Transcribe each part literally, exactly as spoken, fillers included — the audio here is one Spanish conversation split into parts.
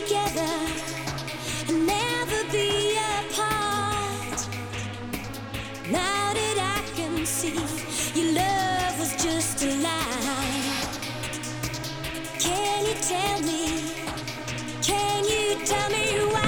together and never be apart. Now that I can see your love was just a lie. Can you tell me? Can you tell me why?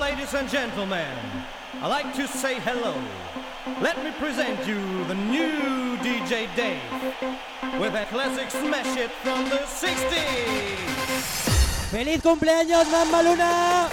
Ladies and gentlemen, I'd like to say hello. Let me present you the new D J Dave with a classic smash hit from the sixties. ¡Feliz cumpleaños, Mamma Luna!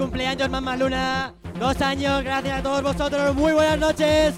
Cumpleaños Mamma Luna, dos años, gracias a todos vosotros, muy buenas noches.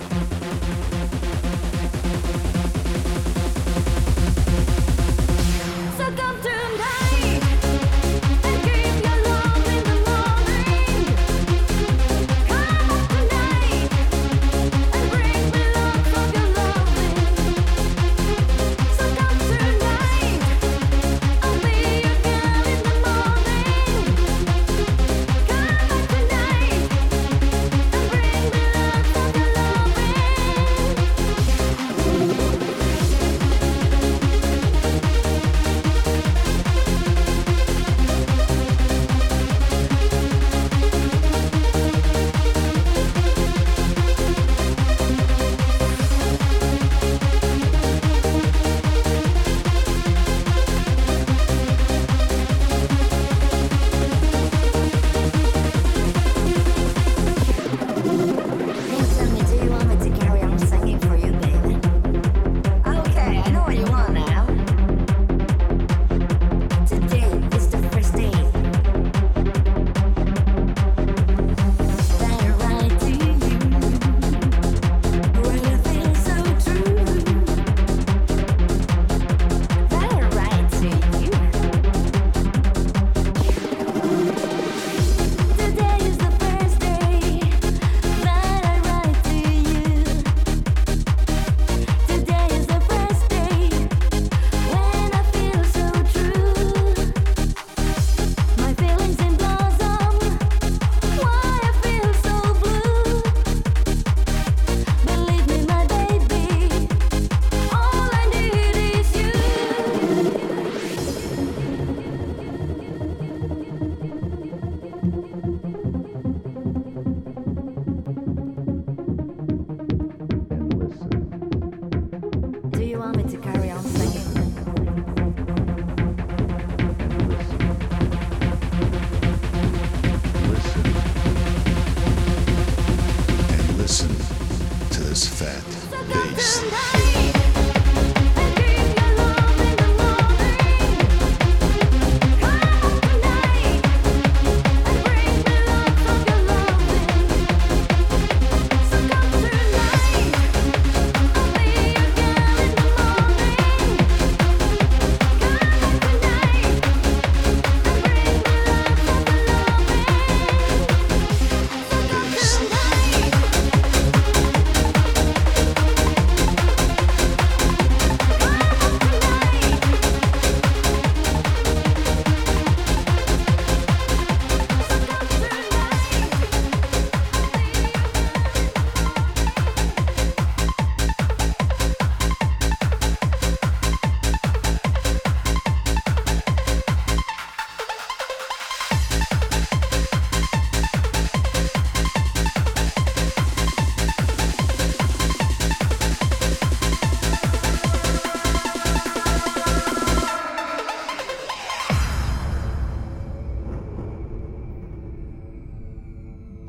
We'll be right back.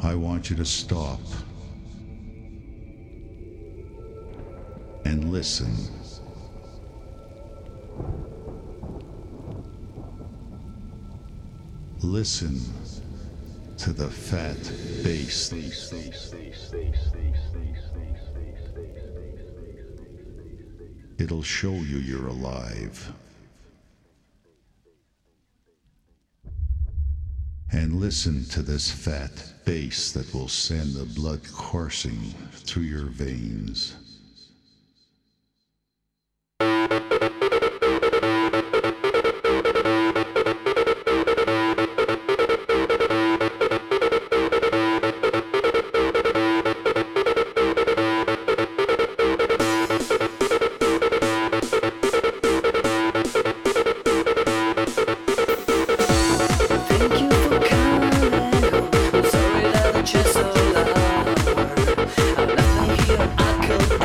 I want you to stop and listen. Listen to the fat bass. It'll show you you're alive. And listen to this fat bass that will send the blood coursing through your veins. Thank you.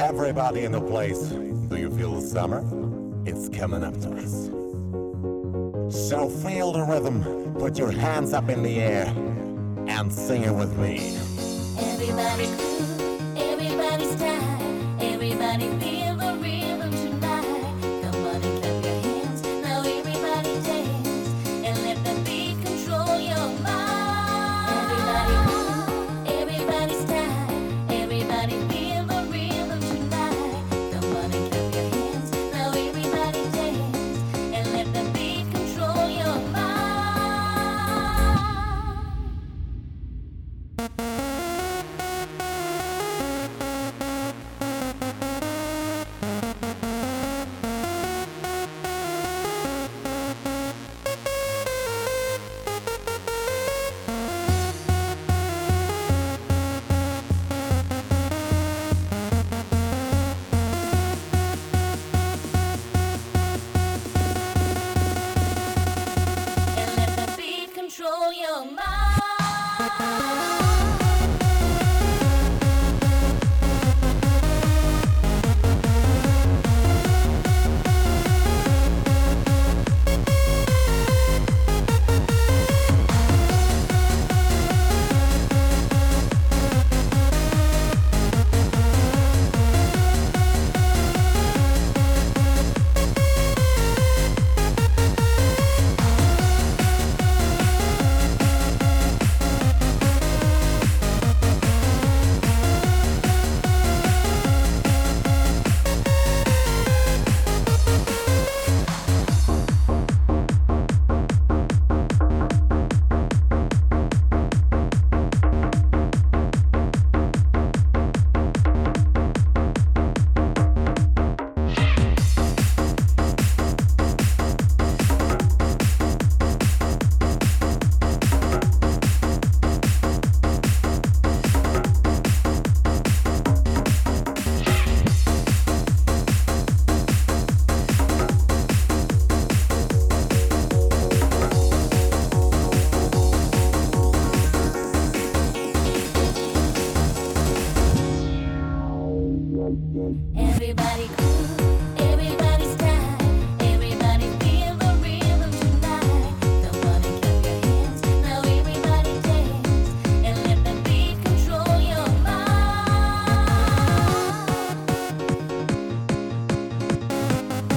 Everybody in the place, do you feel the summer? It's coming up to us. So feel the rhythm, put your hands up in the air, and sing it with me. Everybody cool, everybody style, everybody feel the rhythm tonight. Come on and clap your hands, now everybody dance, and let the beat control your mind. Everybody cool, everybody style, everybody feel the rhythm tonight. Come on and clap your hands, now everybody dance, and let the beat control your mind.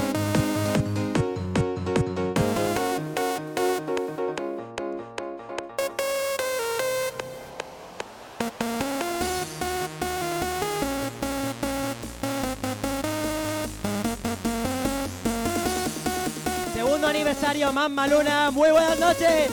Aniversario Mamma Luna, muy buenas noches.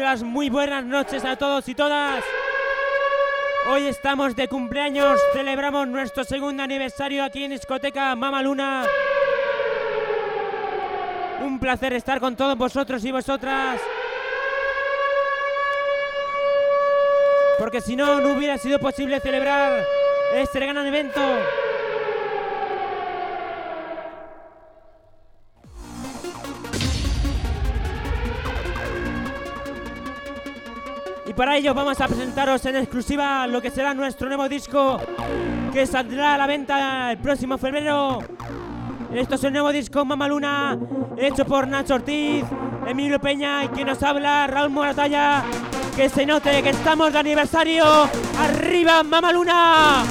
Las muy buenas noches a todos y todas. Hoy estamos de cumpleaños, celebramos nuestro segundo aniversario aquí en discoteca Mamma Luna. Un placer estar con todos vosotros y vosotras, porque si no, no hubiera sido posible celebrar este gran evento. Para ello vamos a presentaros en exclusiva lo que será nuestro nuevo disco, que saldrá a la venta el próximo febrero. Esto es el nuevo disco Mamma Luna, hecho por Nacho Ortiz, Emilio Peña y quien nos habla, Raúl Moratalla. Que se note que estamos de aniversario. ¡Arriba Mamma Luna!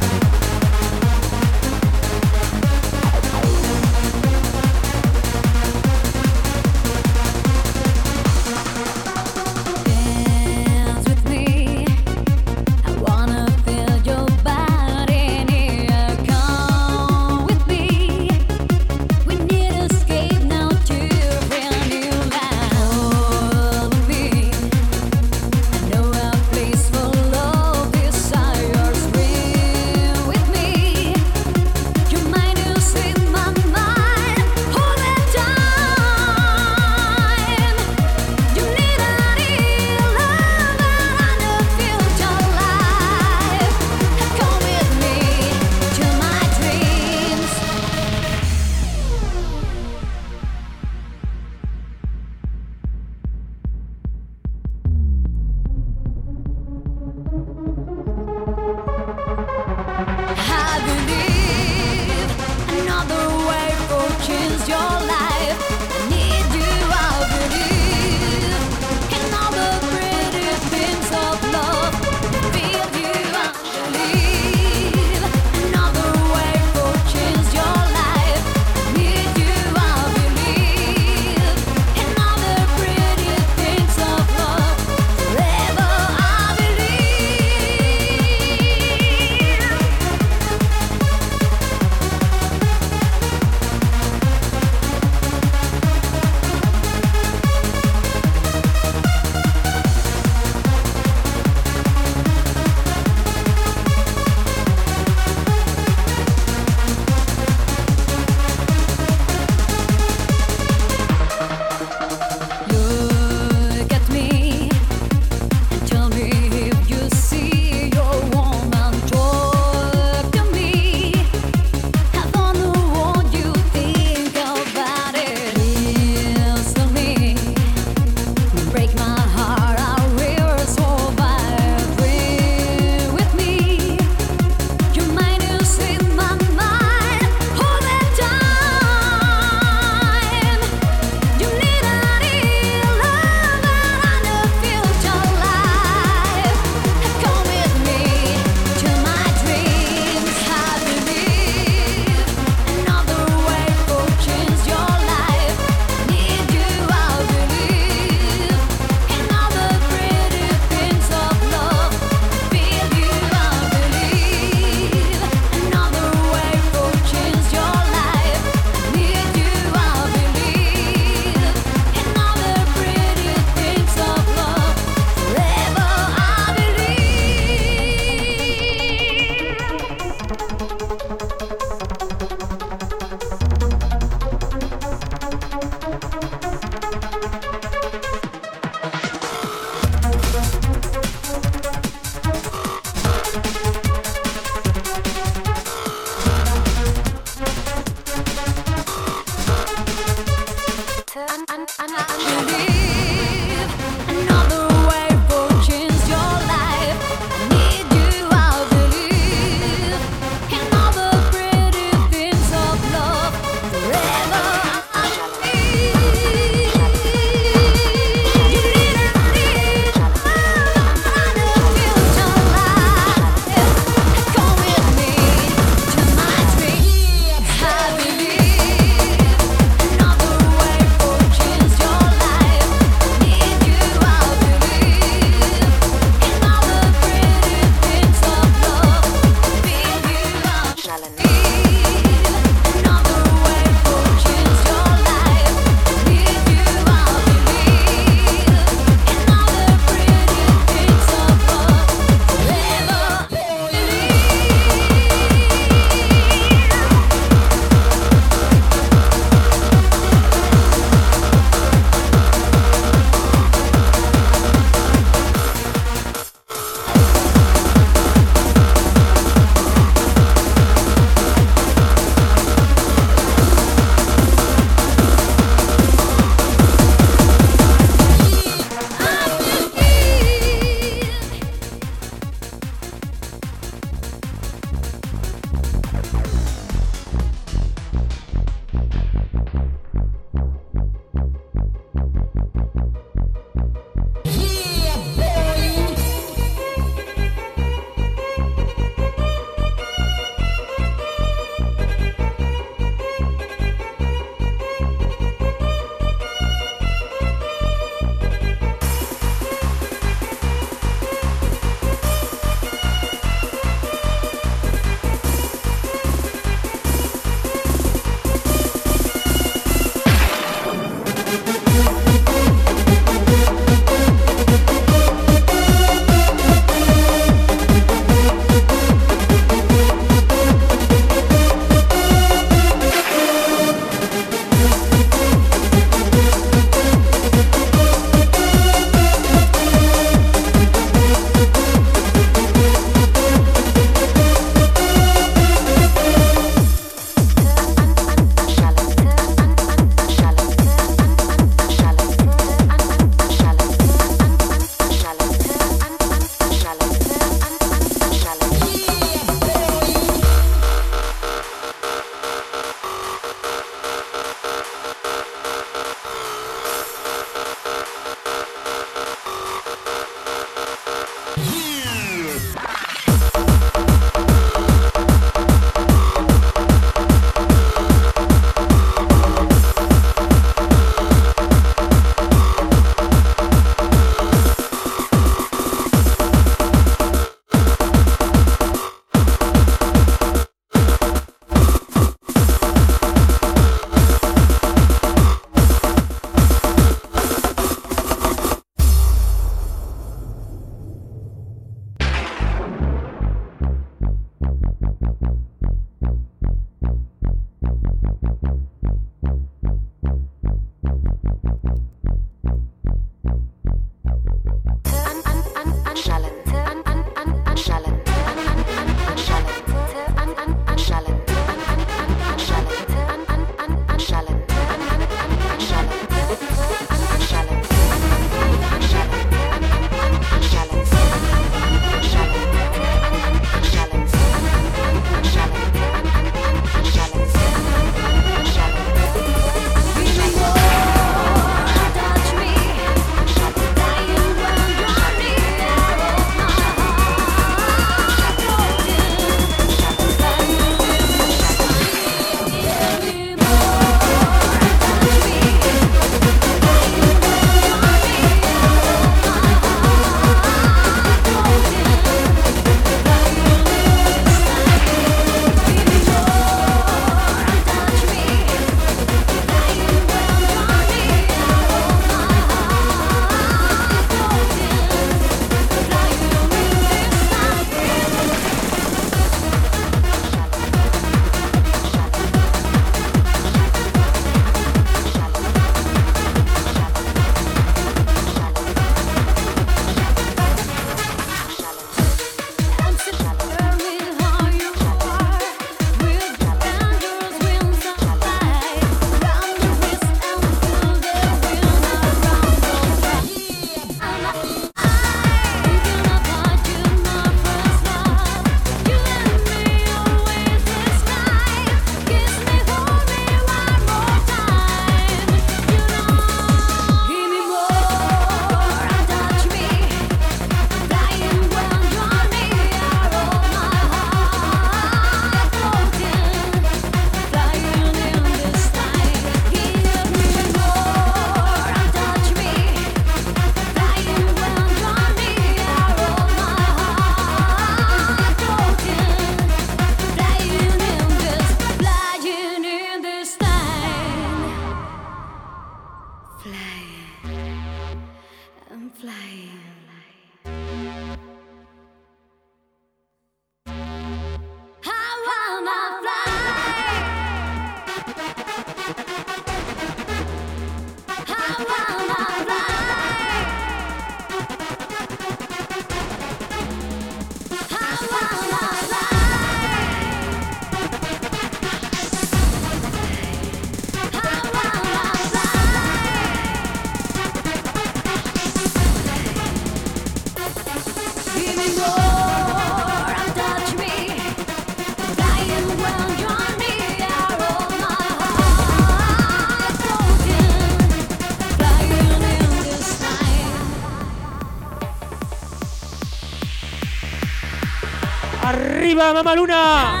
¡Arriba, Mamma Luna!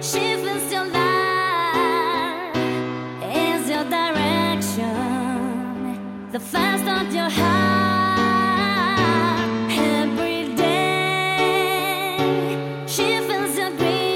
She feels so great.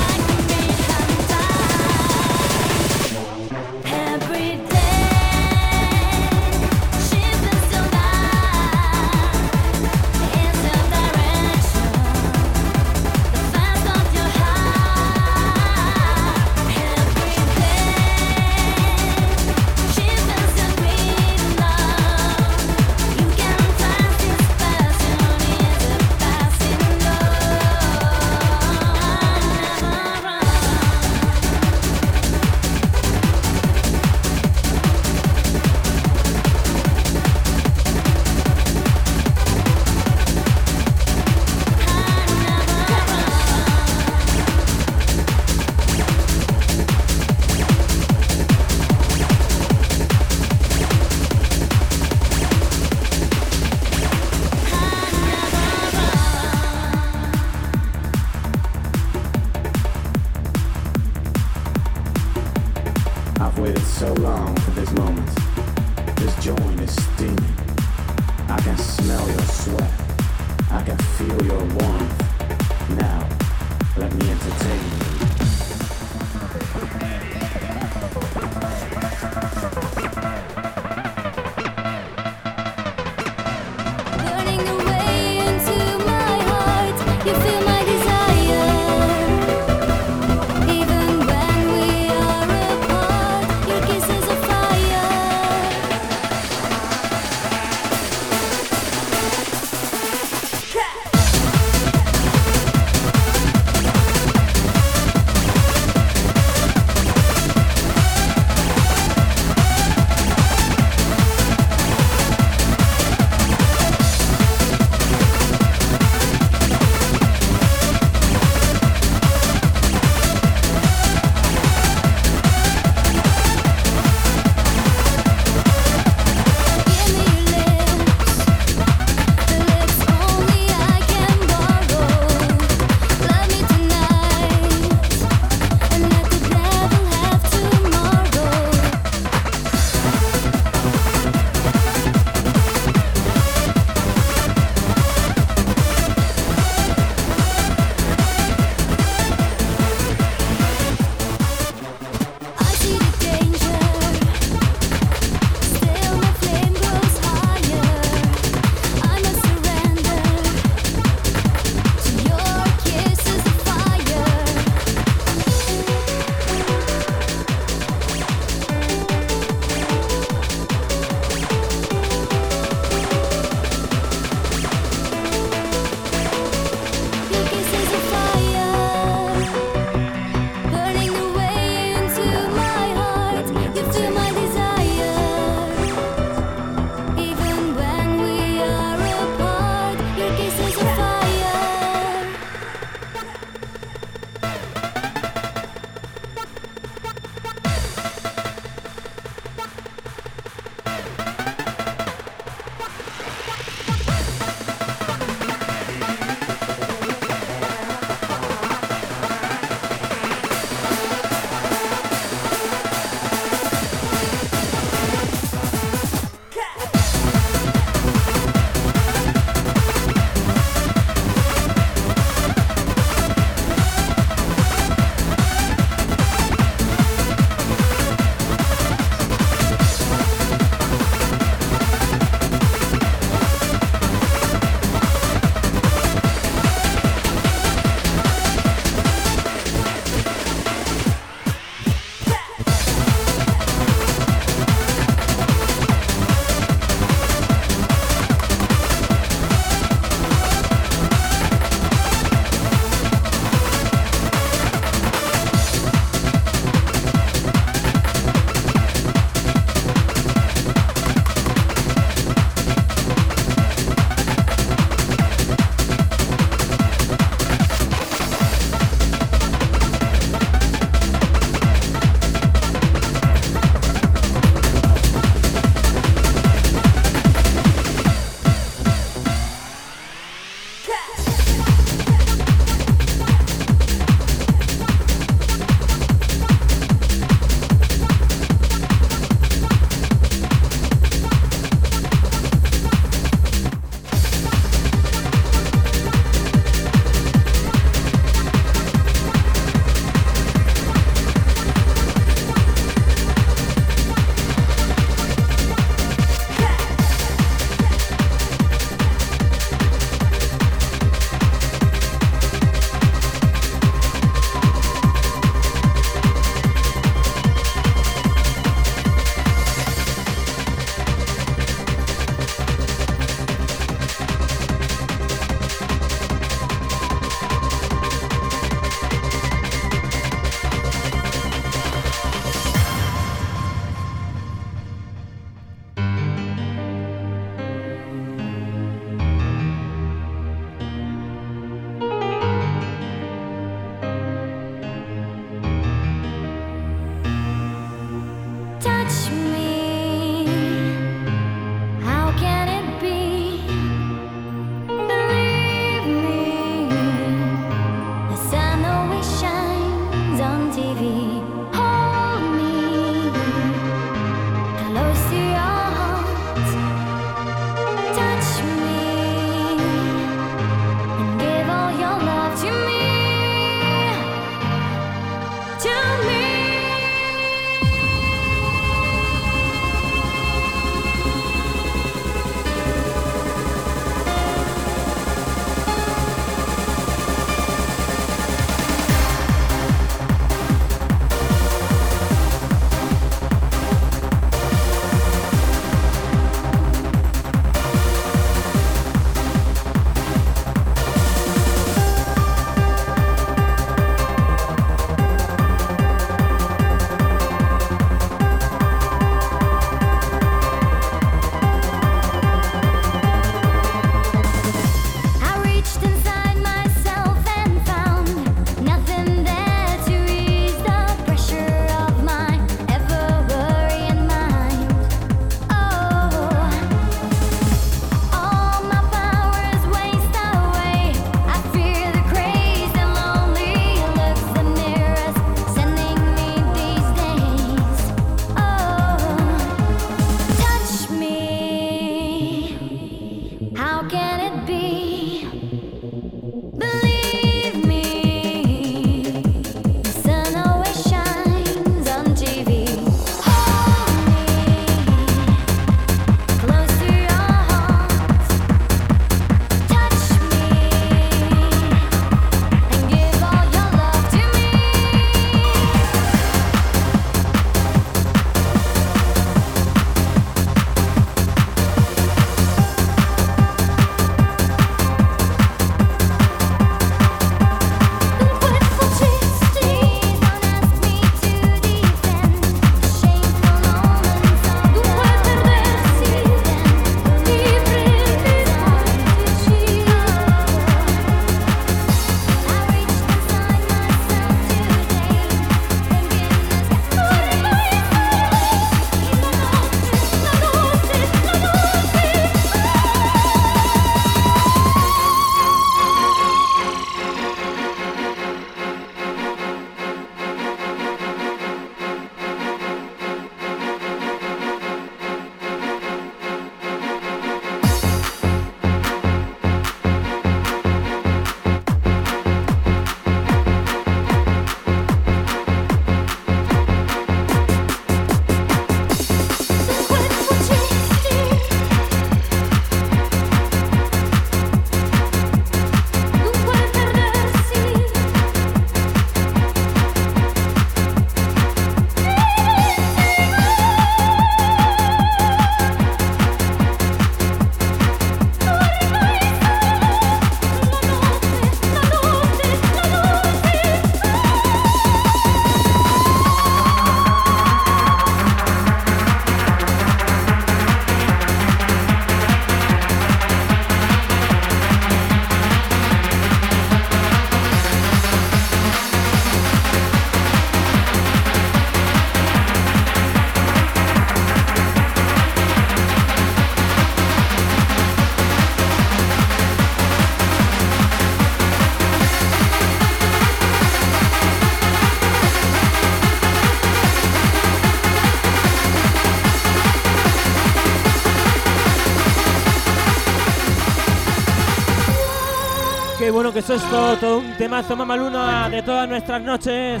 Bueno, que eso es todo, todo un temazo, Mamma Luna, de todas nuestras noches,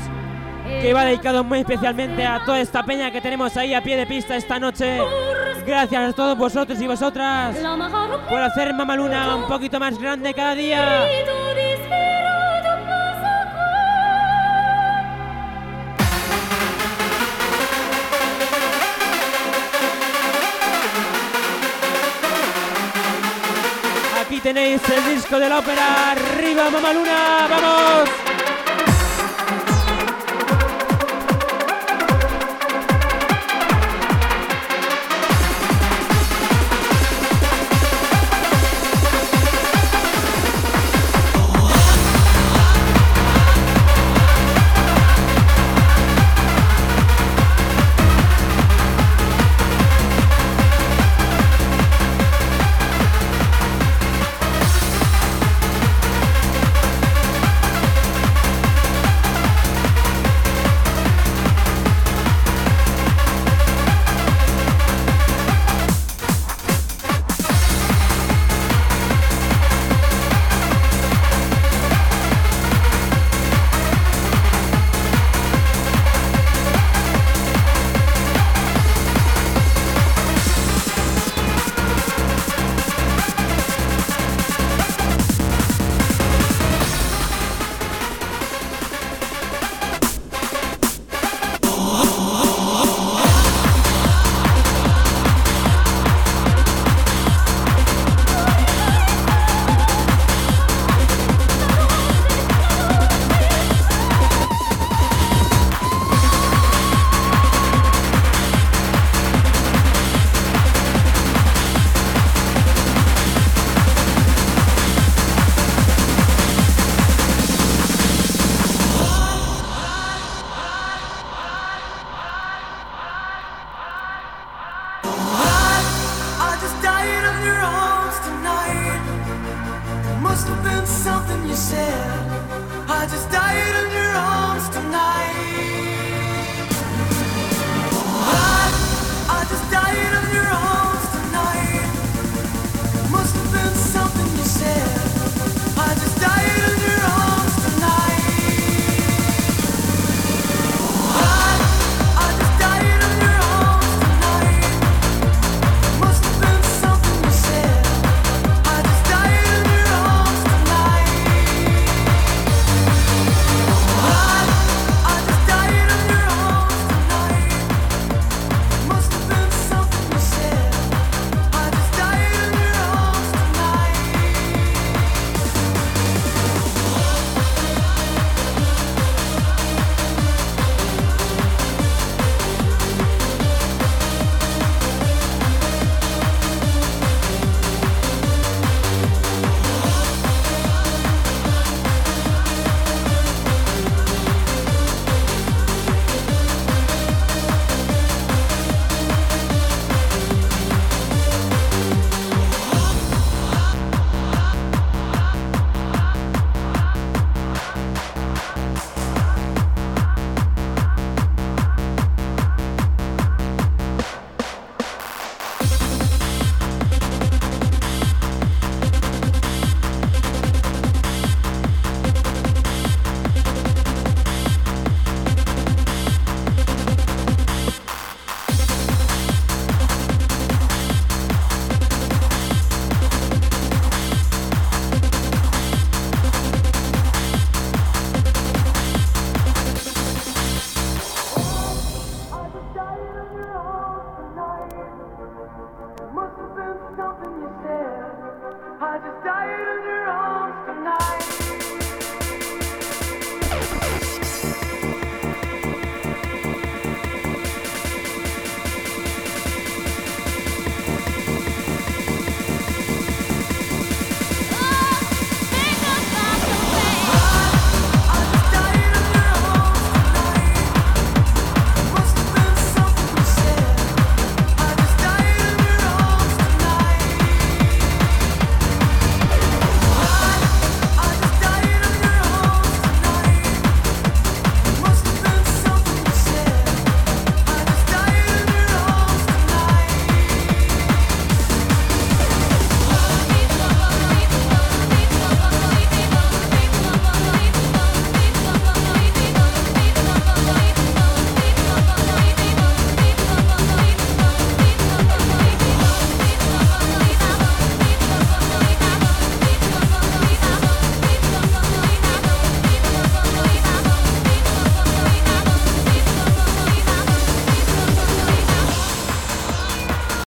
que va dedicado muy especialmente a toda esta peña que tenemos ahí a pie de pista esta noche. Gracias a todos vosotros y vosotras por hacer Mamma Luna un poquito más grande cada día. Tenéis el disco de la ópera, arriba Mamma Luna, vamos. Must have been I just died.